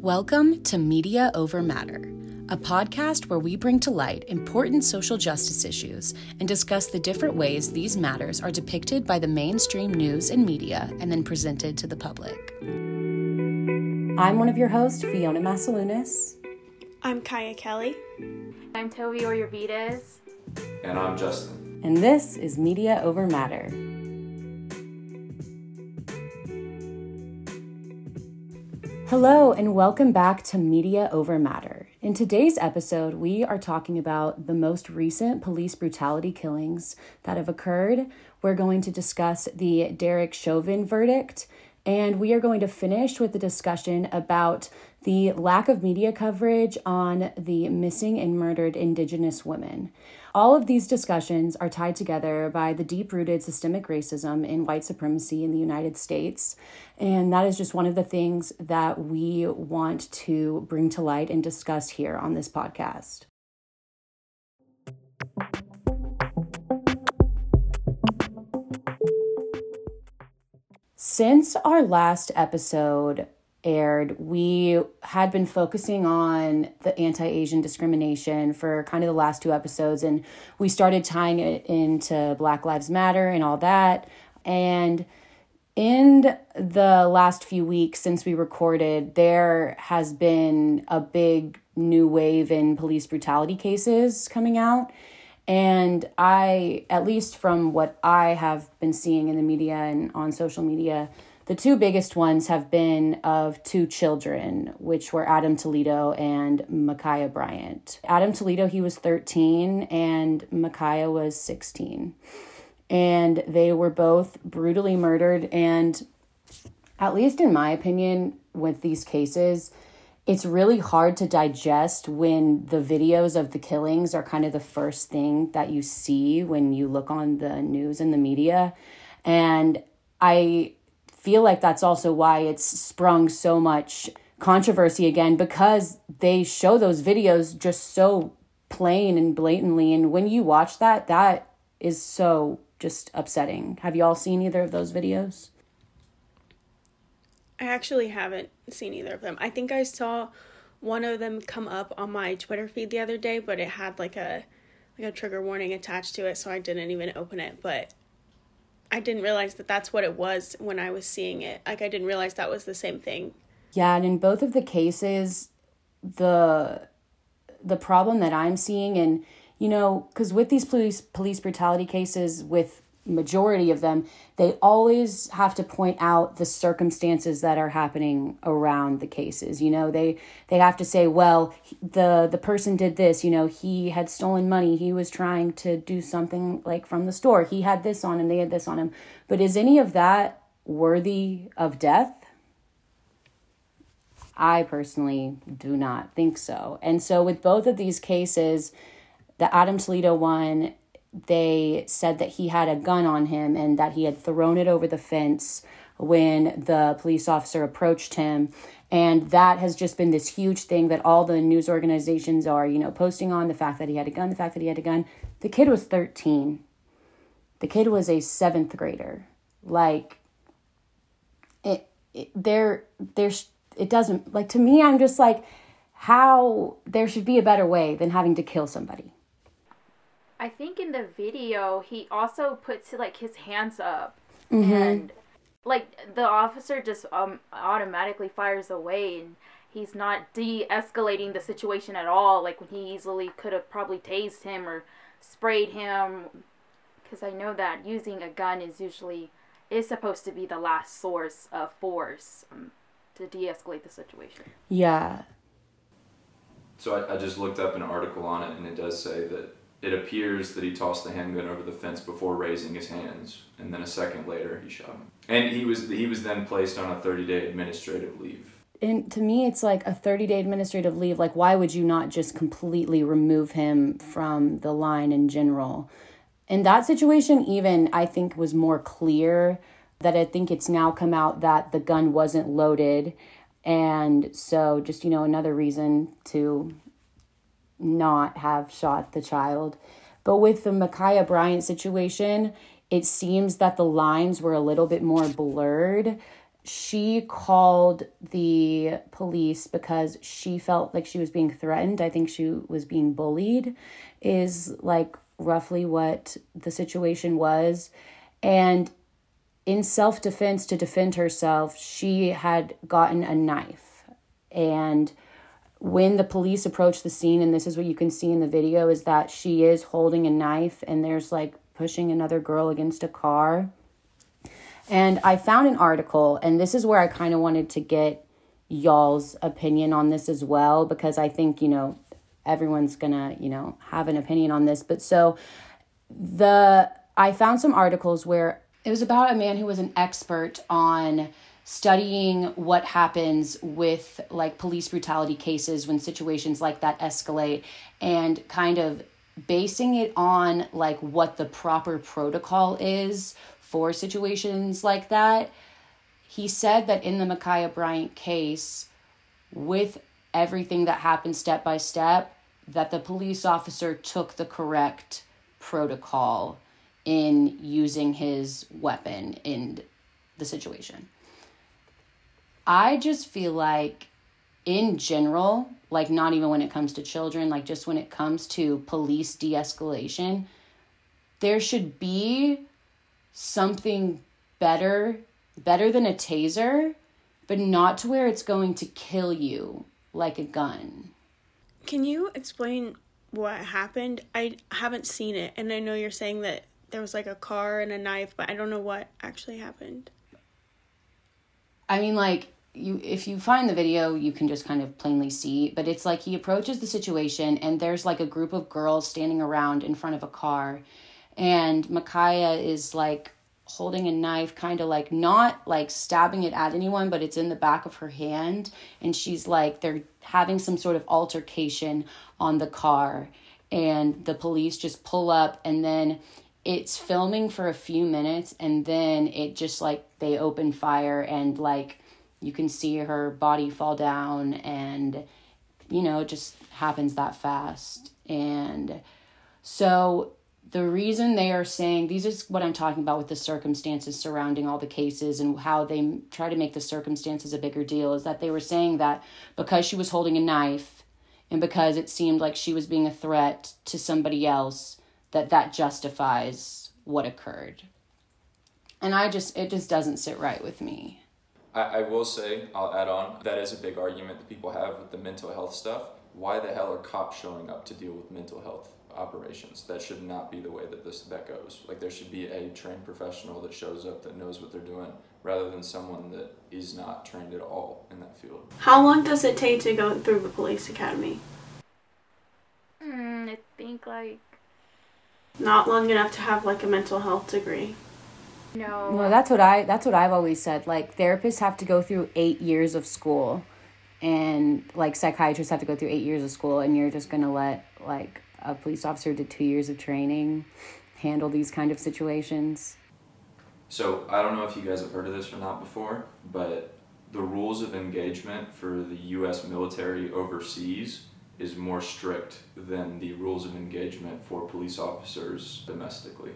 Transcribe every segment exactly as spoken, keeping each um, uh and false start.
Welcome to Media Over Matter, a podcast where we bring to light important social justice issues and discuss the different ways these matters are depicted by the mainstream news and media and then presented to the public. I'm one of your hosts, Fiona Masalunas. I'm Kaya Kelly. I'm Tovi Oyervides. And I'm Justin. And this is Media Over Matter. Hello and welcome back to Media Over Matter. In today's episode, we are talking about the most recent police brutality killings that have occurred. We're going to discuss the Derek Chauvin verdict, and we are going to finish with a discussion about the lack of media coverage on the missing and murdered Indigenous women. All of these discussions are tied together by the deep-rooted systemic racism and white supremacy in the United States. And that is just one of the things that we want to bring to light and discuss here on this podcast. Since our last episode aired, we had been focusing on the anti-Asian discrimination for kind of the last two episodes, and we started tying it into Black Lives Matter and all that. And in the last few weeks since we recorded, there has been a big new wave in police brutality cases coming out. And I, at least from what I have been seeing in the media and on social media, the two biggest ones have been of two children, which were Adam Toledo and Ma'Khia Bryant. Adam Toledo, he was thirteen, and Ma'Khia was sixteen. And they were both brutally murdered. And at least in my opinion, with these cases, it's really hard to digest when the videos of the killings are kind of the first thing that you see when you look on the news and the media. And I feel like that's also why it's sprung so much controversy again, because they show those videos just so plain and blatantly. And when you watch that, that is so just upsetting. Have you all seen either of those videos? I actually haven't seen either of them. I think I saw one of them come up on my Twitter feed the other day, but it had like a like a trigger warning attached to it, so I didn't even open it. But I didn't realize that that's what it was when I was seeing it. Like, I didn't realize that was the same thing. Yeah, and in both of the cases, the the problem that I'm seeing, and, you know, because with these police police brutality cases, with majority of them, they always have to point out the circumstances that are happening around the cases. You know, they they have to say, well, the the person did this, you know, he had stolen money, he was trying to do something like from the store, he had this on him, they had this on him. But is any of that worthy of death? I personally do not think so. And so with both of these cases, the Adam Toledo one, they said that he had a gun on him and that he had thrown it over the fence when the police officer approached him. And that has just been this huge thing that all the news organizations are, you know, posting on, the fact that he had a gun, the fact that he had a gun. The kid was thirteen. The kid was a seventh grader. Like, it, it there, there's, it doesn't, like, to me, I'm just like, how, there should be a better way than having to kill somebody. I think in the video, he also puts, like, his hands up, mm-hmm. and, like, the officer just um, automatically fires away, and he's not de-escalating the situation at all, like, when he easily could have probably tased him or sprayed him, because I know that using a gun is usually, is supposed to be the last source of force um, to de-escalate the situation. Yeah. So I, I just looked up an article on it, and it does say that it appears that he tossed the handgun over the fence before raising his hands, and then a second later, he shot him. And he was he was then placed on a thirty-day administrative leave. And to me, it's like a thirty-day administrative leave. Like, why would you not just completely remove him from the line in general? And that situation even, I think, was more clear, that I think it's now come out that the gun wasn't loaded. And so just, you know, another reason to not have shot the child. But with the Ma'Khia Bryant situation, it seems that the lines were a little bit more blurred. she called the police because she felt like she was being threatened. I think she was being bullied, is like roughly what the situation was. And in self-defense, to defend herself, she had gotten a knife. And when the police approached the scene, and this is what you can see in the video, is that she is holding a knife and there's like pushing another girl against a car. And I found an article, and this is where I kind of wanted to get y'all's opinion on this as well, because I think, you know, everyone's gonna, you know, have an opinion on this. But so the I found some articles where it was about a man who was an expert on studying what happens with like police brutality cases when situations like that escalate, and kind of basing it on like what the proper protocol is for situations like that. He said that in the Ma'Khia Bryant case, with everything that happened step by step, that the police officer took the correct protocol in using his weapon in the situation. I just feel like in general, like not even when it comes to children, like just when it comes to police de-escalation, there should be something better, better than a taser, but not to where it's going to kill you like a gun. Can you explain what happened? I haven't seen it, and I know you're saying that there was like a car and a knife, but I don't know what actually happened. I mean, like, you, if you find the video, you can just kind of plainly see, but it's like he approaches the situation and there's like a group of girls standing around in front of a car, and Ma'Khia is like holding a knife, kind of like not like stabbing it at anyone, but it's in the back of her hand. And she's like, they're having some sort of altercation on the car, and the police just pull up, and then it's filming for a few minutes, and then it just like they open fire, and like you can see her body fall down, and you know, it just happens that fast. And so the reason they are saying, these is what I'm talking about with the circumstances surrounding all the cases and how they try to make the circumstances a bigger deal, is that they were saying that because she was holding a knife and because it seemed like she was being a threat to somebody else, that that justifies what occurred. And I just, it just doesn't sit right with me. I, I will say, I'll add on, that is a big argument that people have with the mental health stuff. Why the hell are cops showing up to deal with mental health operations? That should not be the way that this that goes. Like, there should be a trained professional that shows up that knows what they're doing, rather than someone that is not trained at all in that field. How long does it take to go through the police academy? Mm, I think like not long enough to have like a mental health degree. No. No, that's what I that's what I've always said. Like, therapists have to go through eight years of school, and like psychiatrists have to go through eight years of school, and you're just gonna let like a police officer did two years of training handle these kind of situations. So I don't know if you guys have heard of this or not before, but the rules of engagement for the U S military overseas is more strict than the rules of engagement for police officers domestically.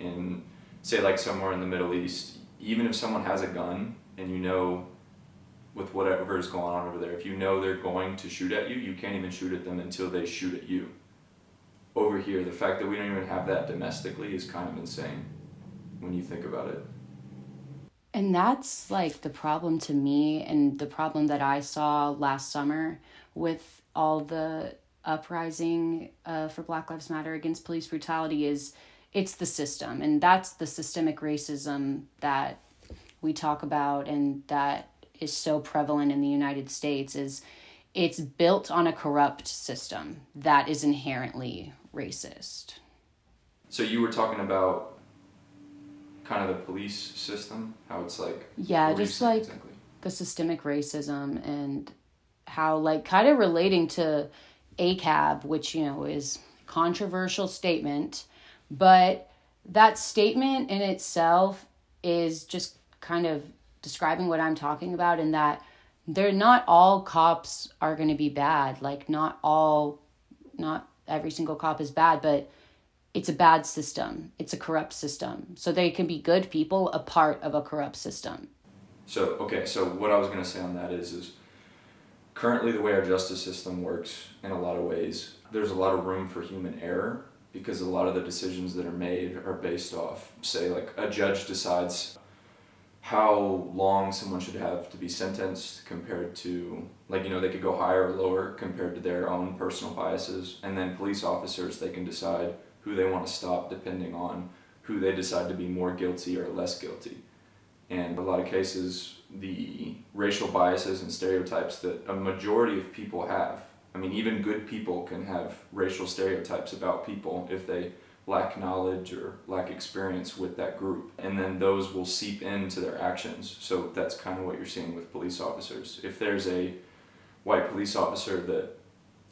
In, say, like somewhere in the Middle East, even if someone has a gun and you know, with whatever is going on over there, if you know they're going to shoot at you, you can't even shoot at them until they shoot at you. Over here, the fact that we don't even have that domestically is kind of insane when you think about it. And that's like the problem to me, and the problem that I saw last summer with all the uprising uh, for Black Lives Matter against police brutality is it's the system. And that's the systemic racism that we talk about, and that is so prevalent in the United States, is it's built on a corrupt system that is inherently racist. So you were talking about kind of the police system, how it's like... Yeah, just like exactly. The systemic racism, and how like kind of relating to A C A B, which, you know, is a controversial statement, but that statement in itself is just kind of describing what I'm talking about, in that they're not all cops are going to be bad. Like not all, not every single cop is bad, but it's a bad system. It's a corrupt system. So they can be good people, a part of a corrupt system. So, okay, so what I was going to say on that is, is currently the way our justice system works in a lot of ways, there's a lot of room for human error because a lot of the decisions that are made are based off, say, like a judge decides how long someone should have to be sentenced compared to, like, you know, they could go higher or lower compared to their own personal biases. And then police officers, they can decide who they want to stop depending on who they decide to be more guilty or less guilty. And a lot of cases, the racial biases and stereotypes that a majority of people have, I mean, even good people can have racial stereotypes about people if they lack knowledge or lack experience with that group. And then those will seep into their actions. So that's kind of what you're seeing with police officers. If there's a white police officer that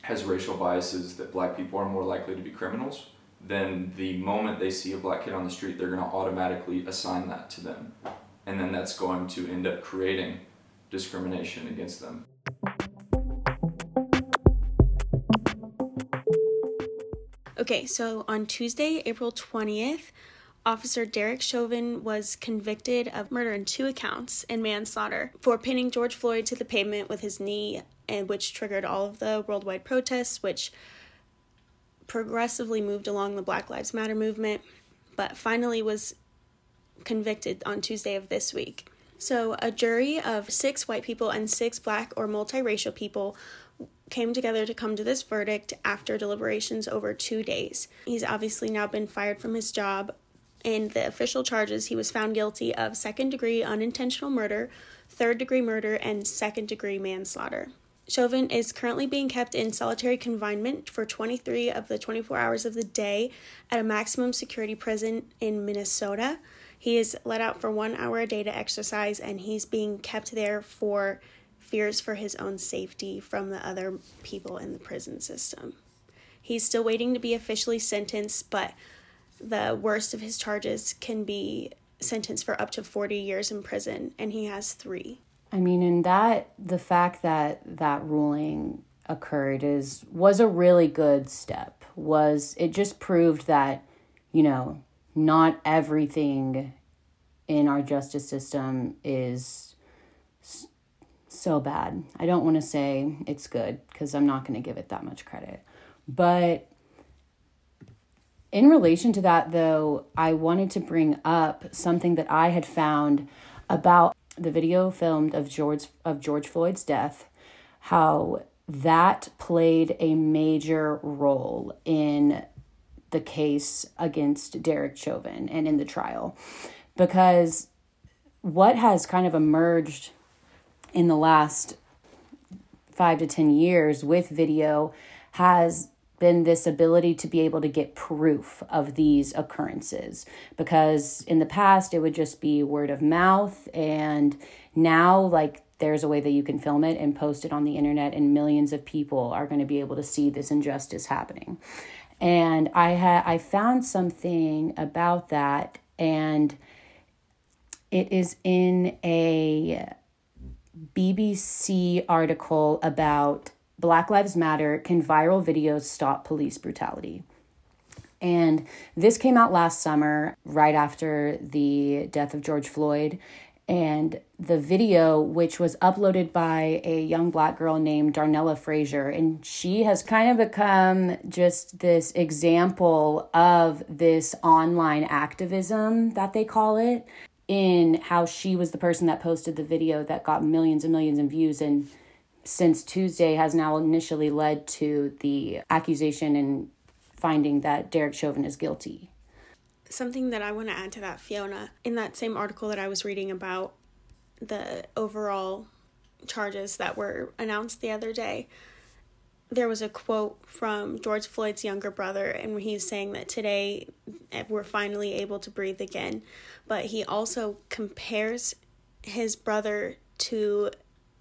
has racial biases that black people are more likely to be criminals, then the moment they see a black kid on the street, they're going to automatically assign that to them. And then that's going to end up creating discrimination against them. Okay, so on Tuesday, April twentieth, Officer Derek Chauvin was convicted of murder in two counts and manslaughter for pinning George Floyd to the pavement with his knee, and which triggered all of the worldwide protests, which progressively moved along the Black Lives Matter movement, but finally was convicted on Tuesday of this week. So a jury of six white people and six black or multiracial people came together to come to this verdict after deliberations over two days. He's obviously now been fired from his job, and the official charges, he was found guilty of second-degree unintentional murder, third-degree murder, and second-degree manslaughter. Chauvin is currently being kept in solitary confinement for twenty-three of the twenty-four hours of the day at a maximum security prison in Minnesota. He is let out for one hour a day to exercise, and he's being kept there for fears for his own safety from the other people in the prison system. He's still waiting to be officially sentenced, but the worst of his charges can be sentenced for up to forty years in prison, and he has three. I mean, and that, the fact that that ruling occurred is, was a really good step. Was, it just proved that, you know, not everything in our justice system is so bad. I don't want to say it's good because I'm not going to give it that much credit. But in relation to that, though, I wanted to bring up something that I had found about the video filmed of George of George Floyd's death, how that played a major role in the case against Derek Chauvin and in the trial. Because what has kind of emerged in the last five to ten years with video has been this ability to be able to get proof of these occurrences, because in the past it would just be word of mouth, and now, like, there's a way that you can film it and post it on the internet, and millions of people are going to be able to see this injustice happening. And I ha- I found something about that, and it is in a B B C article about Black Lives Matter, Can Viral Videos Stop Police Brutality? And this came out last summer, right after the death of George Floyd. And the video, which was uploaded by a young black girl named Darnella Frazier, and she has kind of become just this example of this online activism that they call it, in how she was the person that posted the video that got millions and millions of views, and since Tuesday has now initially led to the accusation and finding that Derek Chauvin is guilty. Something that I want to add to that, Fiona, in that same article that I was reading about the overall charges that were announced the other day, there was a quote from George Floyd's younger brother, and he's saying that today we're finally able to breathe again. But he also compares his brother to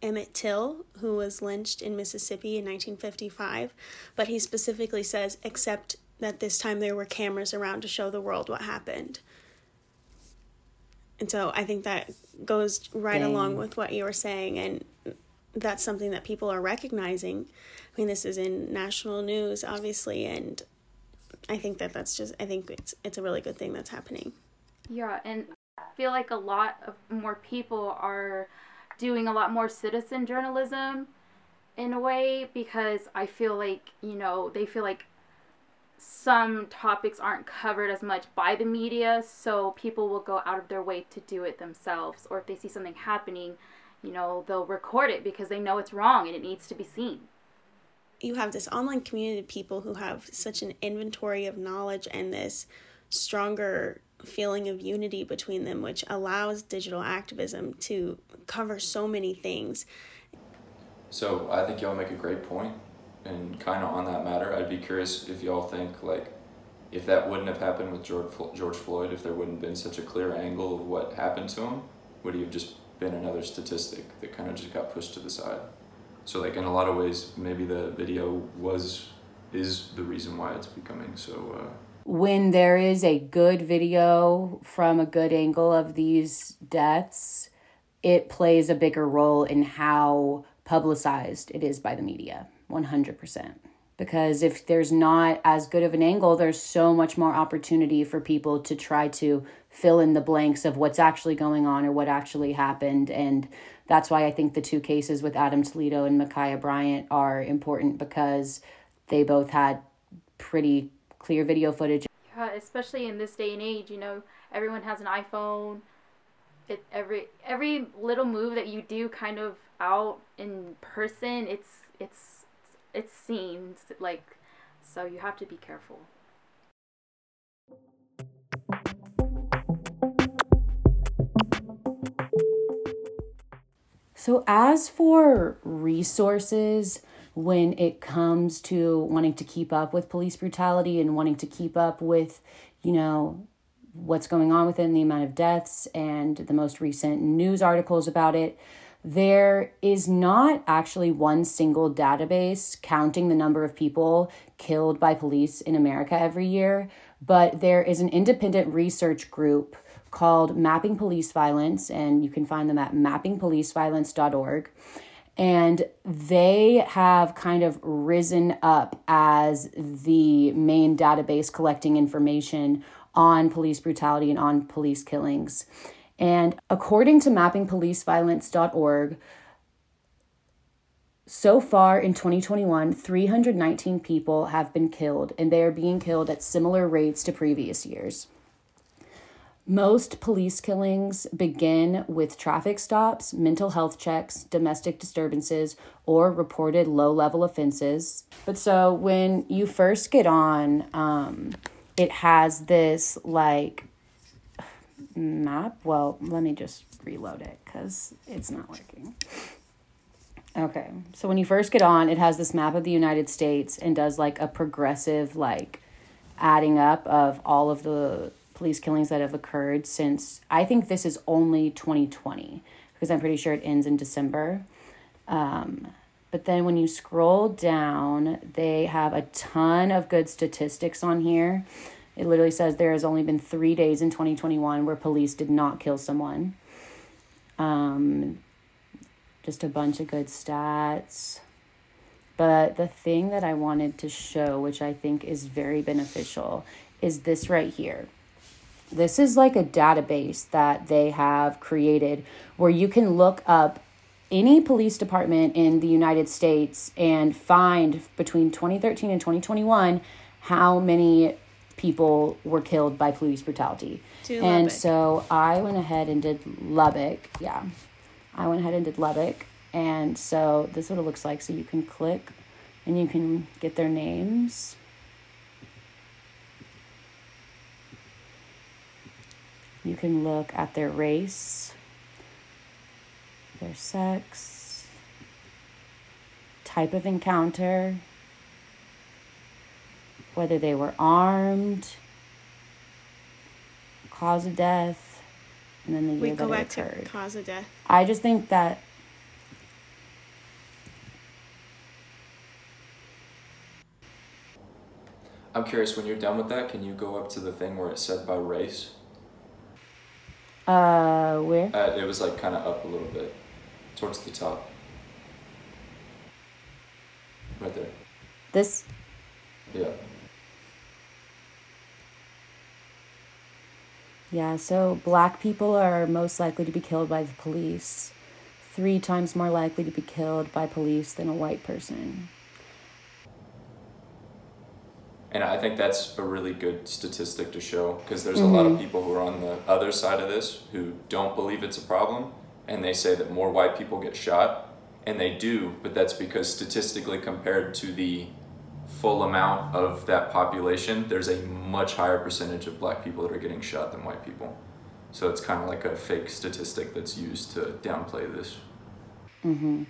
Emmett Till, who was lynched in Mississippi in nineteen fifty-five, but he specifically says, except that this time there were cameras around to show the world what happened. And so I think that goes right Dang. along with what you were saying, and that's something that people are recognizing. I mean, this is in national news, obviously, and I think that that's just, I think it's it's a really good thing that's happening. Yeah, and feel like a lot of more people are doing a lot more citizen journalism in a way, because I feel like, you know, they feel like some topics aren't covered as much by the media, so people will go out of their way to do it themselves. Or if they see something happening, you know, they'll record it because they know it's wrong and it needs to be seen. You have this online community of people who have such an inventory of knowledge and this stronger feeling of unity between them, which allows digital activism to cover so many things. So I think y'all make a great point, and kind of on that matter, I'd be curious if y'all think, like, if that wouldn't have happened with George George Floyd, if there wouldn't have been such a clear angle of what happened to him, would he have just been another statistic that kind of just got pushed to the side? So, like, in a lot of ways, maybe the video was, is the reason why it's becoming so... Uh... When there is a good video from a good angle of these deaths, it plays a bigger role in how publicized it is by the media, one hundred percent. Because if there's not as good of an angle, there's so much more opportunity for people to try to fill in the blanks of what's actually going on or what actually happened. And that's why I think the two cases with Adam Toledo and Ma'Khia Bryant are important, because they both had pretty clear video footage. Yeah, especially in this day and age, you know, everyone has an iPhone. It, every every little move that you do kind of out in person, it's it's it's seen, like, so you have to be careful. So as for resources, when it comes to wanting to keep up with police brutality and wanting to keep up with, you know, what's going on within the amount of deaths and the most recent news articles about it, there is not actually one single database counting the number of people killed by police in America every year, but there is an independent research group called Mapping Police Violence, and you can find them at mapping police violence dot org. And they have kind of risen up as the main database collecting information on police brutality and on police killings. And according to mapping police violence dot org, so far in twenty twenty-one, three hundred nineteen people have been killed, and they are being killed at similar rates to previous years. Most police killings begin with traffic stops, mental health checks, domestic disturbances, or reported low-level offenses. But so when you first get on, um, it has this, like, map. Well, let me just reload it because it's not working. Okay, so when you first get on, it has this map of the United States and does, like, a progressive, like, adding up of all of the police killings that have occurred since, I think this is only twenty twenty, because I'm pretty sure it ends in December. Um, but then when you scroll down, they have a ton of good statistics on here. It literally says there has only been three days in twenty twenty-one where police did not kill someone. Um, just a bunch of good stats. But the thing that I wanted to show, which I think is very beneficial, is this right here. This is like a database that they have created where you can look up any police department in the United States and find between twenty thirteen and twenty twenty-one how many people were killed by police brutality. To and Lubbock. So I went ahead and did Lubbock. Yeah, I went ahead and did Lubbock. And so this is what it looks like. So you can click and you can get their names. You can look at their race, their sex, type of encounter, whether they were armed, cause of death, and then the year we go that it back occurred. To cause of death. I just think that I'm curious, when you're done with that, can you go up to the thing where it said by race? Uh, where? Uh, it was, like, kind of up a little bit, towards the top. Right there. This? Yeah. Yeah, so black people are most likely to be killed by the police, three times more likely to be killed by police than a white person. And I think that's a really good statistic to show, because there's mm-hmm. a lot of people who are on the other side of this who don't believe it's a problem, and they say that more white people get shot, and they do, but that's because statistically compared to the full amount of that population, there's a much higher percentage of black people that are getting shot than white people. So it's kind of like a fake statistic that's used to downplay this. Mm-hmm.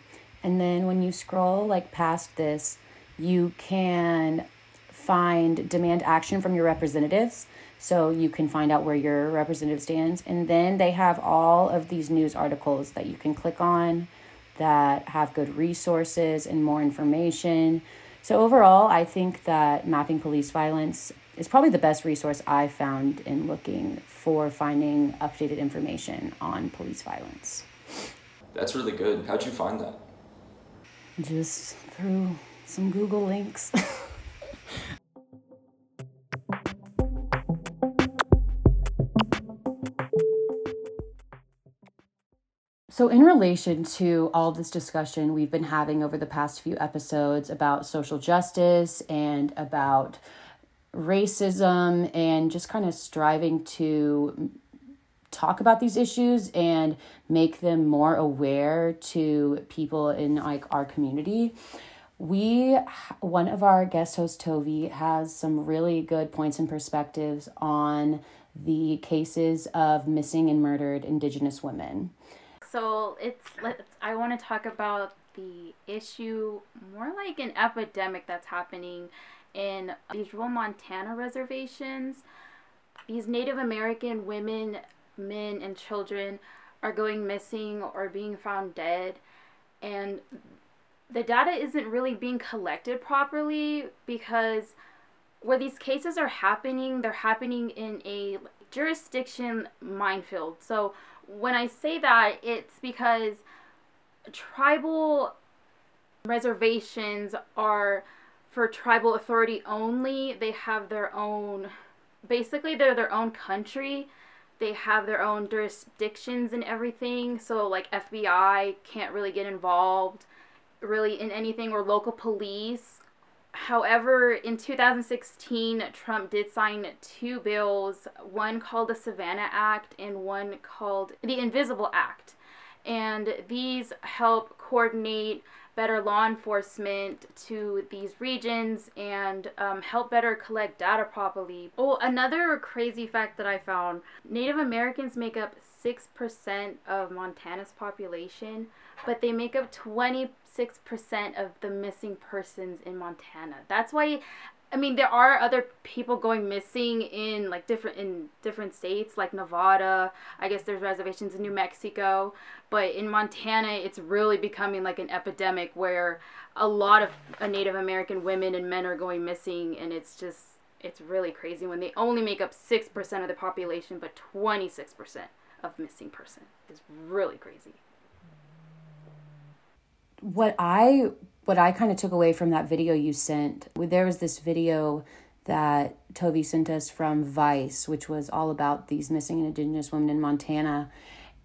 And then when you scroll like past this, you can find demand action from your representatives. So you can find out where your representative stands. And then they have all of these news articles that you can click on that have good resources and more information. So overall, I think that Mapping Police Violence is probably the best resource I found in looking for finding updated information on police violence. That's really good. How'd you find that? Just through some Google links. So in relation to all this discussion we've been having over the past few episodes about social justice and about racism and just kind of striving to talk about these issues and make them more aware to people in like our community, we, one of our guest hosts, Tovi, has some really good points and perspectives on the cases of missing and murdered Indigenous women. So it's, let's, I want to talk about the issue, more like an epidemic that's happening in these rural Montana reservations. These Native American women, men, and children are going missing or being found dead. And the data isn't really being collected properly, because where these cases are happening, they're happening in a jurisdiction minefield. So when I say that, it's because tribal reservations are for tribal authority only. They have their own, basically they're their own country. They have their own jurisdictions and everything. So like F B I can't really get involved really in anything, or local police. However, in two thousand sixteen, Trump did sign two bills, one called the Savannah Act and one called the Invisible Act. And these help coordinate better law enforcement to these regions and um, help better collect data properly. Oh, another crazy fact that I found, Native Americans make up six percent of Montana's population, but they make up twenty percent of the missing persons in Montana. That's why, I mean, there are other people going missing in like different in different states, like Nevada. I guess there's reservations in New Mexico, but in Montana, it's really becoming like an epidemic where a lot of Native American women and men are going missing, and it's just it's really crazy when they only make up six percent of the population, but twenty-six percent of missing person is really crazy. What I what I kind of took away from that video you sent, there was this video that Tovi sent us from Vice, which was all about these missing and Indigenous women in Montana.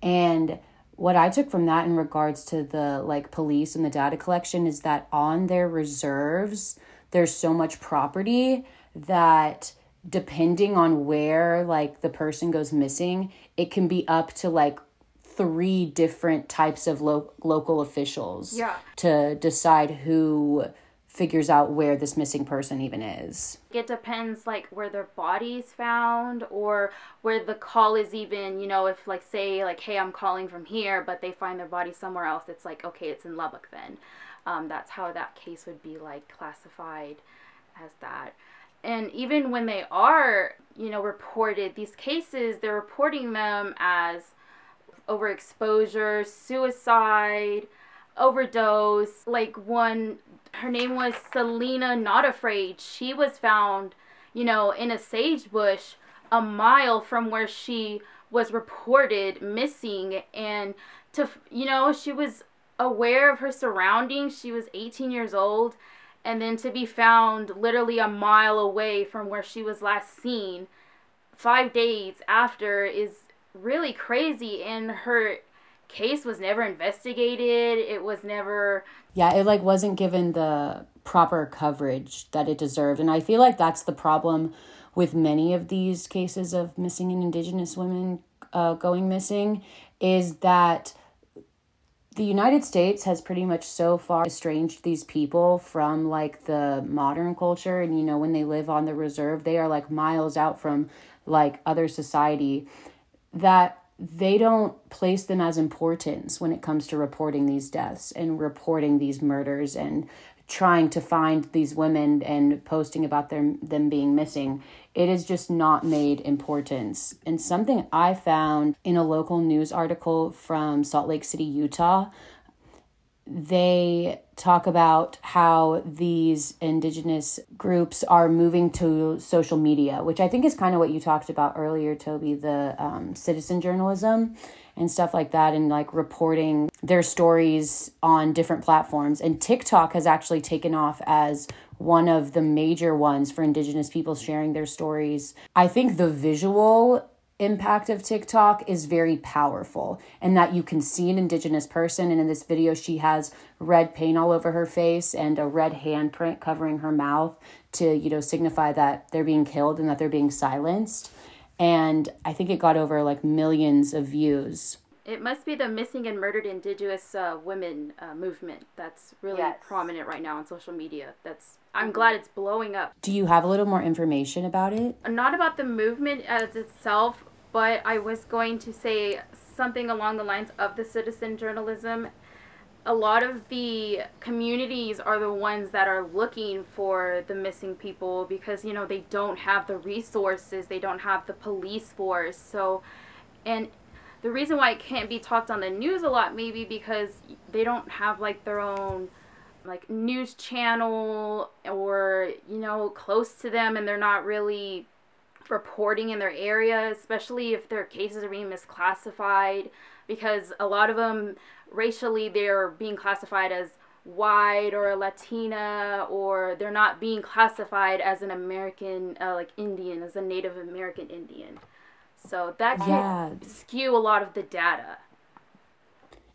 And what I took from that in regards to the like police and the data collection is that on their reserves, there's so much property that depending on where like the person goes missing, it can be up to like three different types of lo- local officials yeah. to decide who figures out where this missing person even is. It depends like where their body's found or where the call is even, you know, if like say like, hey, I'm calling from here, but they find their body somewhere else, it's like, okay, it's in Lubbock then. Um, that's how that case would be like classified as that. And even when they are, you know, reported, these cases, they're reporting them as overexposure, suicide, overdose. Like one, her name was Selena Not Afraid. She was found, you know, in a sage bush a mile from where she was reported missing. And to, you know, she was aware of her surroundings. She was eighteen years old. And then to be found literally a mile away from where she was last seen, five days after is really crazy, and her case was never investigated. It was never... Yeah, it like wasn't given the proper coverage that it deserved. And I feel like that's the problem with many of these cases of missing and Indigenous women uh, going missing, is that the United States has pretty much so far estranged these people from like the modern culture. And, you know, when they live on the reserve, they are like miles out from like other society, that they don't place them as importance when it comes to reporting these deaths and reporting these murders and trying to find these women and posting about them, them being missing. It is just not made importance. And something I found in a local news article from Salt Lake City, Utah, they talk about how these Indigenous groups are moving to social media, which I think is kind of what you talked about earlier, Toby, the um, citizen journalism and stuff like that, and like reporting their stories on different platforms. And TikTok has actually taken off as one of the major ones for Indigenous people sharing their stories. I think the visual impact of TikTok is very powerful, and that you can see an Indigenous person, and in this video she has red paint all over her face and a red handprint covering her mouth to, you know, signify that they're being killed and that they're being silenced. And I think it got over like millions of views. It must be the missing and murdered Indigenous uh, women uh, movement that's really yes. prominent right now on social media. That's I'm glad it's blowing up. Do you have a little more information about it? Not about the movement as itself, but I was going to say something along the lines of the citizen journalism. A lot of the communities are the ones that are looking for the missing people because, you know, they don't have the resources. They don't have the police force. So, and the reason why it can't be talked on the news a lot, maybe because they don't have like their own like news channel or, you know, close to them, and they're not really reporting in their area, especially if their cases are being misclassified, because a lot of them racially they're being classified as white or Latina, or they're not being classified as an American, uh, like Indian, as a Native American Indian. So that can yeah. skew a lot of the data.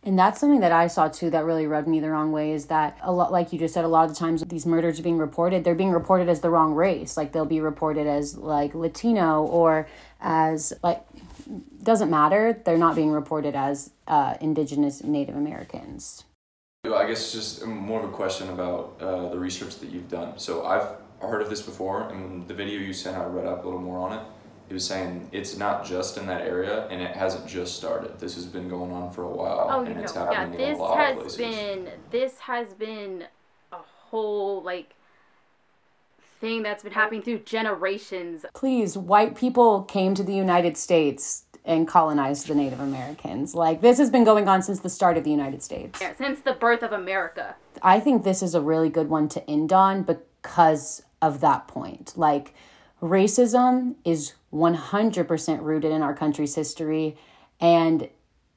And that's something that I saw, too, that really rubbed me the wrong way, is that, a lot, like you just said, a lot of the times these murders are being reported, they're being reported as the wrong race. Like, they'll be reported as, like, Latino or as, like, doesn't matter. They're not being reported as uh, Indigenous Native Americans. I guess just more of a question about uh, the research that you've done. So I've heard of this before, and the video you sent, I read up a little more on it. He was saying it's not just in that area, and it hasn't just started. This has been going on for a while, oh, and it's know. happening yeah, in a lot has of places. Been, this has been a whole, like, thing that's been happening through generations. Please, white people came to the United States and colonized the Native Americans. Like, this has been going on since the start of the United States. Yeah, since the birth of America. I think this is a really good one to end on because of that point. Like, racism is one hundred percent rooted in our country's history, and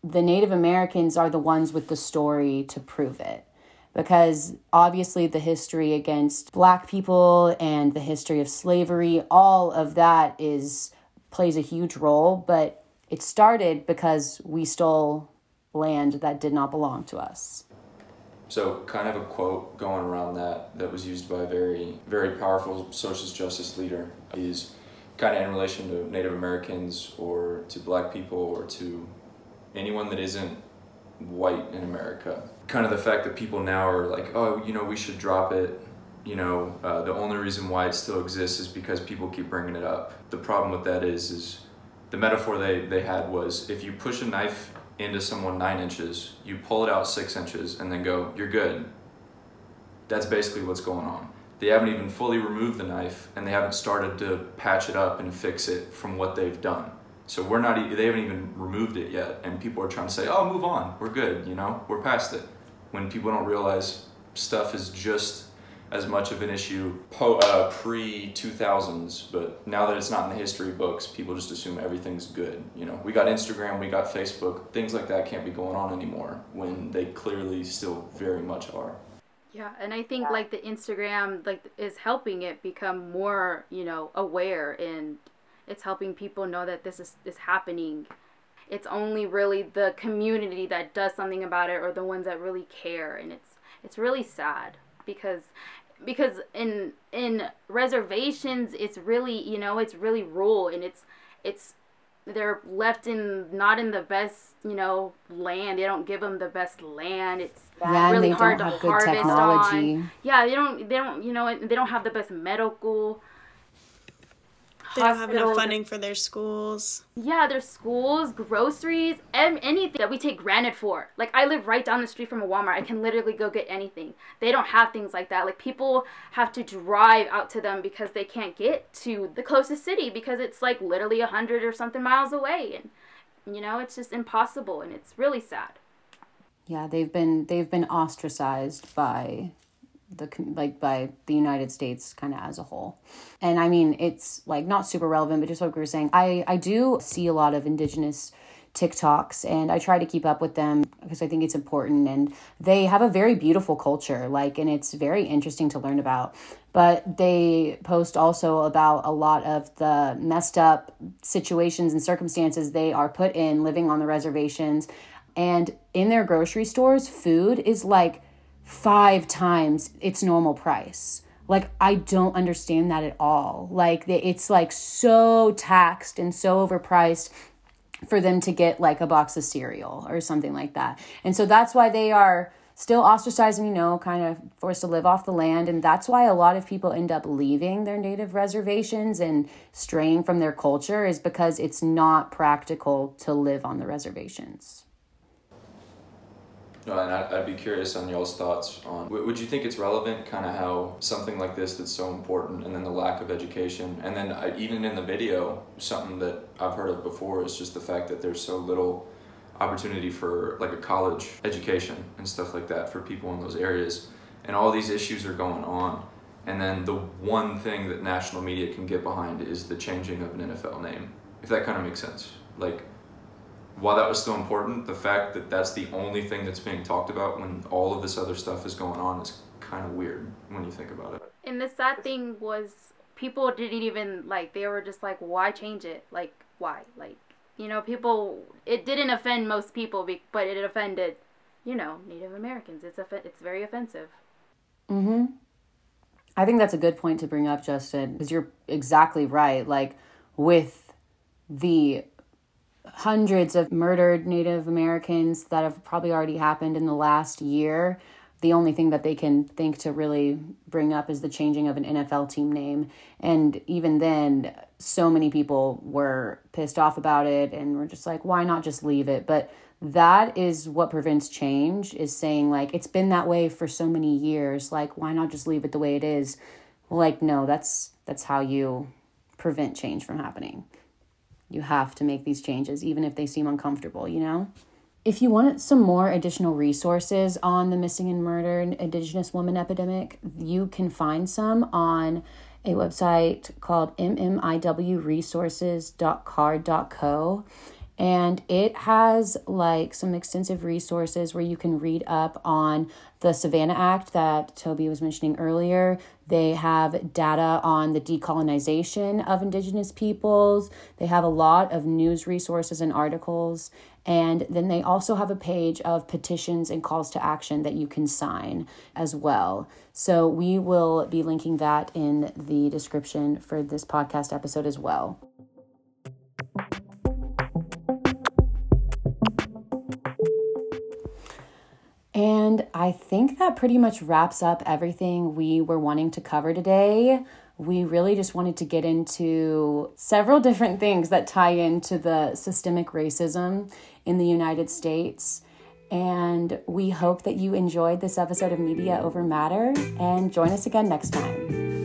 the Native Americans are the ones with the story to prove it, because obviously the history against Black people and the history of slavery, all of that is plays a huge role, but it started because we stole land that did not belong to us. So kind of a quote going around that that was used by a very, very powerful social justice leader is kind of in relation to Native Americans or to Black people or to anyone that isn't white in America. Kind of the fact that people now are like, oh, you know, we should drop it. You know, uh, the only reason why it still exists is because people keep bringing it up. The problem with that is, is the metaphor they, they had was if you push a knife into someone nine inches, you pull it out six inches and then go, you're good. That's basically what's going on. They haven't even fully removed the knife, and they haven't started to patch it up and fix it from what they've done. So we're not, they haven't even removed it yet, and people are trying to say, oh, move on, we're good, you know, we're past it. When people don't realize stuff is just as much of an issue po- uh, pre two thousands, but now that it's not in the history books, people just assume everything's good. You know, we got Instagram, we got Facebook, things like that can't be going on anymore when they clearly still very much are. Yeah, and I think like the Instagram like is helping it become more, you know, aware and It's helping people know that this is, is happening. It's only really the community that does something about it, or the ones that really care. And it's it's really sad because because in in reservations, it's really, you know, it's really rural, and it's it's they're left in not in the best, you know, land. They don't give them the best land. It's yeah, really they hard don't have to good harvest technology. on. Yeah, they don't they don't you know they don't have the best medical. They don't have enough funding for their schools. Yeah, their schools, groceries, and anything that we take granted for. Like, I live right down the street from a Walmart. I can literally go get anything. They don't have things like that. Like, people have to drive out to them because they can't get to the closest city because it's, like, literally one hundred or something miles away. And, you know, it's just impossible, and it's really sad. Yeah, they've been they've been ostracized by... the like by the United States kind of as a whole. And I mean, it's like not super relevant, but just what we were saying, I, I do see a lot of indigenous TikToks, and I try to keep up with them because I think it's important, and they have a very beautiful culture, like, and it's very interesting to learn about. But they post also about a lot of the messed up situations and circumstances they are put in living on the reservations, and in their grocery stores, food is like five times its normal price. Like, I don't understand that at all. Like, it's like so taxed and so overpriced for them to get like a box of cereal or something like that. And so that's why they are still ostracized and, you know, kind of forced to live off the land. And that's why a lot of people end up leaving their native reservations and straying from their culture, is because it's not practical to live on the reservations. No, and I'd be curious on y'all's thoughts on, would you think it's relevant kind of how something like this that's so important, and then the lack of education, and then I, even in the video, something that I've heard of before is just the fact that there's so little opportunity for like a college education and stuff like that for people in those areas, and all these issues are going on, and then the one thing that national media can get behind is the changing of an N F L name, if that kind of makes sense. Like, while that was still important, the fact that that's the only thing that's being talked about when all of this other stuff is going on is kind of weird when you think about it. And the sad thing was, people didn't even, like, they were just like, why change it? Like, why? Like, you know, people, it didn't offend most people, but it offended, you know, Native Americans. It's off- it's very offensive. Mm-hmm. I think that's a good point to bring up, Justin, because you're exactly right. Like, with the hundreds of murdered Native Americans that have probably already happened in the last year, the only thing that they can think to really bring up is the changing of an N F L team name. And even then, so many people were pissed off about it and were just like, why not just leave it? But that is what prevents change, is saying like, it's been that way for so many years, like, why not just leave it the way it is? Like, no, that's that's how you prevent change from happening. You have to make these changes, even if they seem uncomfortable, you know? If you want some more additional resources on the missing and murdered Indigenous woman epidemic, you can find some on a website called m m i w resources dot car dot co. And it has like some extensive resources where you can read up on the Savannah Act that Toby was mentioning earlier. They have data on the decolonization of Indigenous peoples. They have a lot of news resources and articles. And then they also have a page of petitions and calls to action that you can sign as well. So we will be linking that in the description for this podcast episode as well. And I think that pretty much wraps up everything we were wanting to cover today. We really just wanted to get into several different things that tie into the systemic racism in the United States. And we hope that you enjoyed this episode of Media Over Matter, and join us again next time.